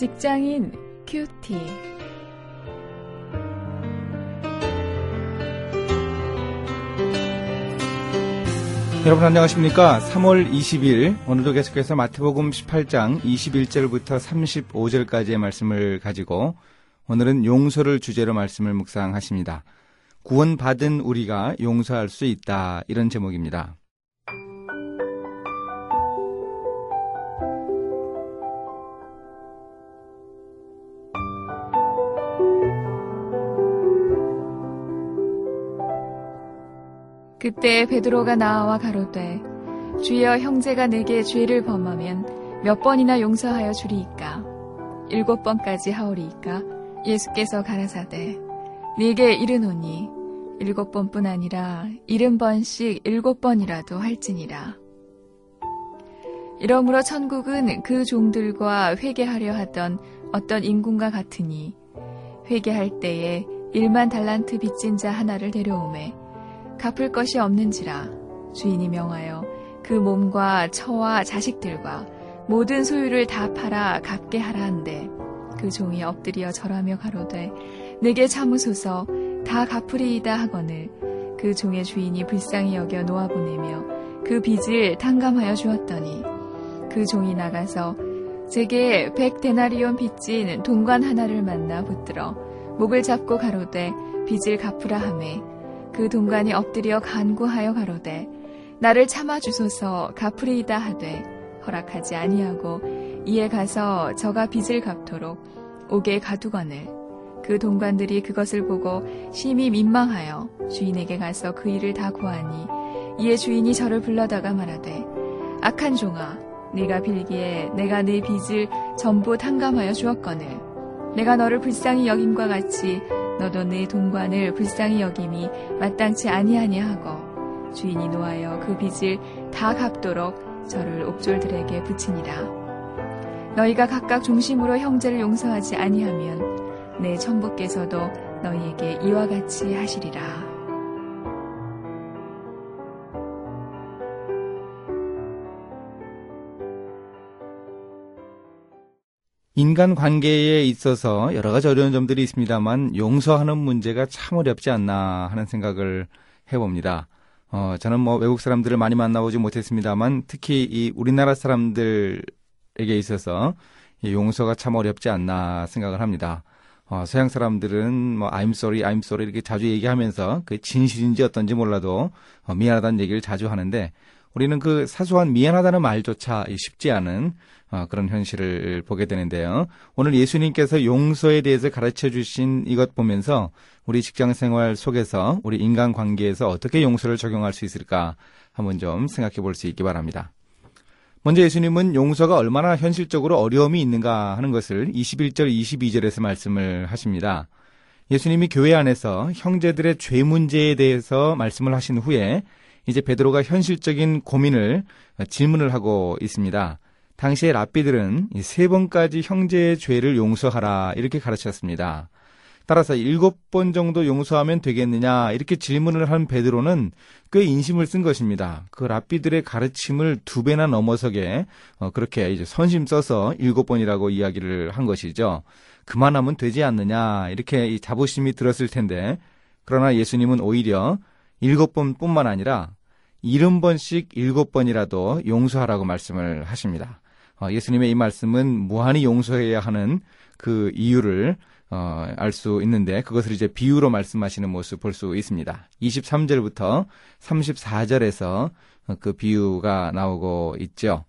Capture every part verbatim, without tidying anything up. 직장인 큐티. 여러분 안녕하십니까? 삼월 이십일 오늘도 계속해서 마태복음 십팔 장 이십일 절부터 삼십오 절까지의 말씀을 가지고 오늘은 용서를 주제로 말씀을 묵상하십니다. 구원받은 우리가 용서할 수 있다, 이런 제목입니다. 그때 베드로가 나와 가로되 주여, 형제가 내게 죄를 범하면 몇 번이나 용서하여 주리이까? 일곱 번까지 하오리이까? 예수께서 가라사대 네게 이르노니 일곱 번뿐 아니라 일흔 번씩 일곱 번이라도 할지니라. 이러므로 천국은 그 종들과 회개하려 하던 어떤 인군과 같으니, 회개할 때에 일만 달란트 빚진 자 하나를 데려오매 갚을 것이 없는지라 주인이 명하여 그 몸과 처와 자식들과 모든 소유를 다 팔아 갚게 하라 한데, 그 종이 엎드려 절하며 가로되 내게 참으소서, 다 갚으리이다 하거늘, 그 종의 주인이 불쌍히 여겨 놓아보내며 그 빚을 탕감하여 주었더니, 그 종이 나가서 제게 백 데나리온 빚진 동관 하나를 만나 붙들어 목을 잡고 가로되 빚을 갚으라 하매, 그 동관이 엎드려 간구하여 가로되 나를 참아주소서 갚으리이다 하되 허락하지 아니하고, 이에 가서 저가 빚을 갚도록 옥에 가두거늘, 그 동관들이 그것을 보고 심히 민망하여 주인에게 가서 그 일을 다 고하니, 이에 주인이 저를 불러다가 말하되 악한 종아, 네가 빌기에 내가 네 빚을 전부 탕감하여 주었거늘, 내가 너를 불쌍히 여김과 같이 너도 네 동관을 불쌍히 여김이 마땅치 아니하니하고, 주인이 노하여 그 빚을 다 갚도록 저를 옥졸들에게 붙이니라. 너희가 각각 중심으로 형제를 용서하지 아니하면 내 천부께서도 너희에게 이와 같이 하시리라. 인간관계에 있어서 여러 가지 어려운 점들이 있습니다만 용서하는 문제가 참 어렵지 않나 하는 생각을 해봅니다. 어, 저는 뭐 외국 사람들을 많이 만나보지 못했습니다만 특히 이 우리나라 사람들에게 있어서 이 용서가 참 어렵지 않나 생각을 합니다. 어, 서양 사람들은 뭐 I'm sorry, I'm sorry 이렇게 자주 얘기하면서 그 진실인지 어떤지 몰라도 어, 미안하다는 얘기를 자주 하는데, 우리는 그 사소한 미안하다는 말조차 쉽지 않은 그런 현실을 보게 되는데요. 오늘 예수님께서 용서에 대해서 가르쳐 주신 이것 보면서 우리 직장생활 속에서 우리 인간관계에서 어떻게 용서를 적용할 수 있을까 한번 좀 생각해 볼 수 있기 바랍니다. 먼저 예수님은 용서가 얼마나 현실적으로 어려움이 있는가 하는 것을 이십일 절 이십이 절에서 말씀을 하십니다. 예수님이 교회 안에서 형제들의 죄 문제에 대해서 말씀을 하신 후에 이제 베드로가 현실적인 고민을 질문을 하고 있습니다. 당시의 랍비들은 세 번까지 형제의 죄를 용서하라 이렇게 가르쳤습니다. 따라서 일곱 번 정도 용서하면 되겠느냐 이렇게 질문을 한 베드로는 꽤 인심을 쓴 것입니다. 그 랍비들의 가르침을 두 배나 넘어서게 그렇게 이제 선심 써서 일곱 번이라고 이야기를 한 것이죠. 그만하면 되지 않느냐 이렇게 자부심이 들었을 텐데, 그러나 예수님은 오히려 일곱 번뿐만 아니라 일흔 번씩 일곱 번이라도 용서하라고 말씀을 하십니다. 예수님의 이 말씀은 무한히 용서해야 하는 그 이유를 알 수 있는데, 그것을 이제 비유로 말씀하시는 모습 볼 수 있습니다. 이십삼 절부터 삼십사 절에서 그 비유가 나오고 있죠.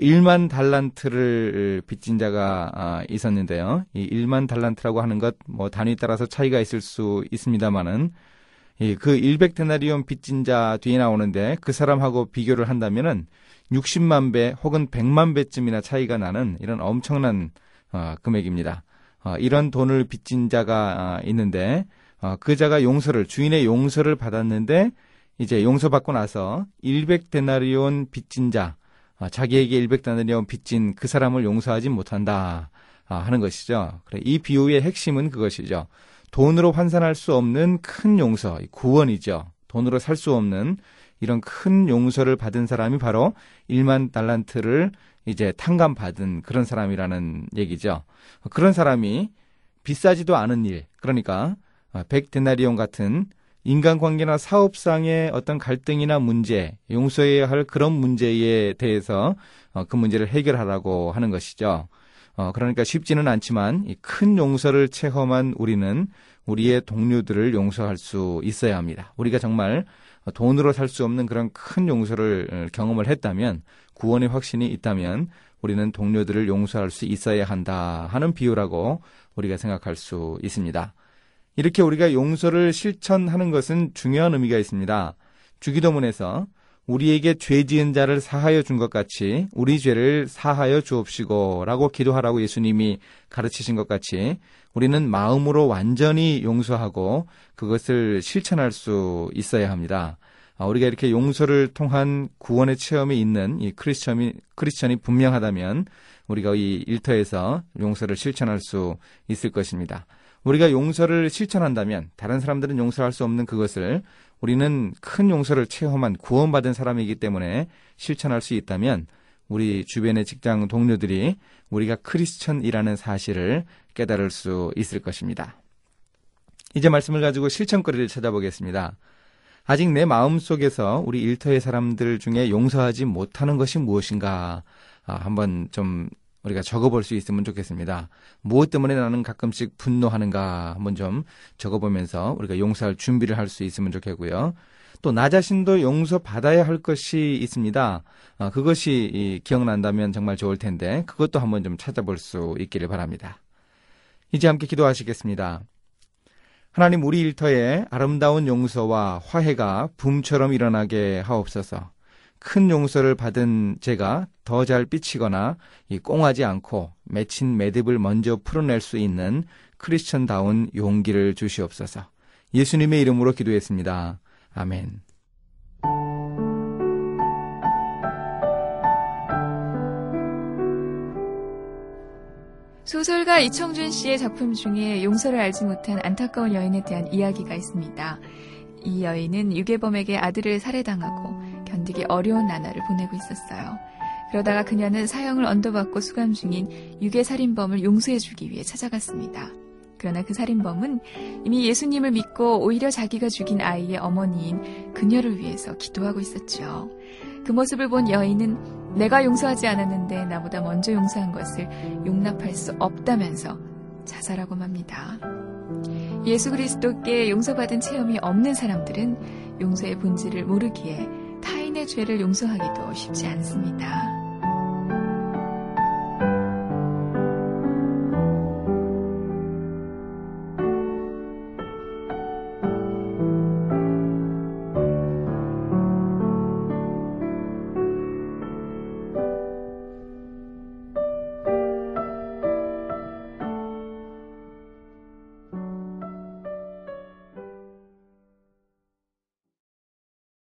일만 달란트를 빚진 자가 있었는데요. 이 일만 달란트라고 하는 것 뭐 단위 따라서 차이가 있을 수 있습니다만은, 예, 그 백 데나리온 빚진 자 뒤에 나오는데 그 사람하고 비교를 한다면은 육십만 배 혹은 백만 배쯤이나 차이가 나는 이런 엄청난 어, 금액입니다. 어, 이런 돈을 빚진 자가 있는데 어, 그 자가 용서를 주인의 용서를 받았는데, 이제 용서받고 나서 백 데나리온 빚진 자, 어, 자기에게 백 데나리온 빚진 그 사람을 용서하지 못한다 어, 하는 것이죠. 그래, 이 비유의 핵심은 그것이죠. 돈으로 환산할 수 없는 큰 용서, 구원이죠. 돈으로 살 수 없는 이런 큰 용서를 받은 사람이 바로 일만 달란트를 이제 탕감받은 그런 사람이라는 얘기죠. 그런 사람이 비싸지도 않은 일, 그러니까 백 데나리온 같은 인간관계나 사업상의 어떤 갈등이나 문제, 용서해야 할 그런 문제에 대해서 그 문제를 해결하라고 하는 것이죠. 그러니까 쉽지는 않지만 이 큰 용서를 체험한 우리는 우리의 동료들을 용서할 수 있어야 합니다. 우리가 정말 돈으로 살 수 없는 그런 큰 용서를 경험을 했다면, 구원의 확신이 있다면 우리는 동료들을 용서할 수 있어야 한다 하는 비유라고 우리가 생각할 수 있습니다. 이렇게 우리가 용서를 실천하는 것은 중요한 의미가 있습니다. 주기도문에서 우리에게 죄 지은 자를 사하여 준 것 같이 우리 죄를 사하여 주옵시고 라고 기도하라고 예수님이 가르치신 것 같이 우리는 마음으로 완전히 용서하고 그것을 실천할 수 있어야 합니다. 우리가 이렇게 용서를 통한 구원의 체험이 있는 이 크리스천이, 크리스천이 분명하다면 우리가 이 일터에서 용서를 실천할 수 있을 것입니다. 우리가 용서를 실천한다면 다른 사람들은 용서할 수 없는 그것을 우리는 큰 용서를 체험한 구원받은 사람이기 때문에 실천할 수 있다면 우리 주변의 직장 동료들이 우리가 크리스천이라는 사실을 깨달을 수 있을 것입니다. 이제 말씀을 가지고 실천거리를 찾아보겠습니다. 아직 내 마음속에서 우리 일터의 사람들 중에 용서하지 못하는 것이 무엇인가 아, 한번 좀 우리가 적어볼 수 있으면 좋겠습니다. 무엇 때문에 나는 가끔씩 분노하는가 한번 좀 적어보면서 우리가 용서할 준비를 할 수 있으면 좋겠고요. 또 나 자신도 용서받아야 할 것이 있습니다. 아, 그것이 이, 기억난다면 정말 좋을 텐데 그것도 한번 좀 찾아볼 수 있기를 바랍니다. 이제 함께 기도하시겠습니다. 하나님, 우리 일터에 아름다운 용서와 화해가 붐처럼 일어나게 하옵소서. 큰 용서를 받은 제가 더 잘 삐치거나 이 꽁하지 않고 맺힌 매듭을 먼저 풀어낼 수 있는 크리스천다운 용기를 주시옵소서. 예수님의 이름으로 기도했습니다. 아멘. 소설가 이청준 씨의 작품 중에 용서를 알지 못한 안타까운 여인에 대한 이야기가 있습니다. 이 여인은 유괴범에게 아들을 살해당하고 견디기 어려운 나날을 보내고 있었어요. 그러다가 그녀는 사형을 언도받고 수감 중인 유괴살인범을 용서해주기 위해 찾아갔습니다. 그러나 그 살인범은 이미 예수님을 믿고 오히려 자기가 죽인 아이의 어머니인 그녀를 위해서 기도하고 있었죠. 그 모습을 본 여인은 내가 용서하지 않았는데 나보다 먼저 용서한 것을 용납할 수 없다면서 자살하고 맙니다. 예수 그리스도께 용서받은 체험이 없는 사람들은 용서의 본질을 모르기에 타인의 죄를 용서하기도 쉽지 않습니다.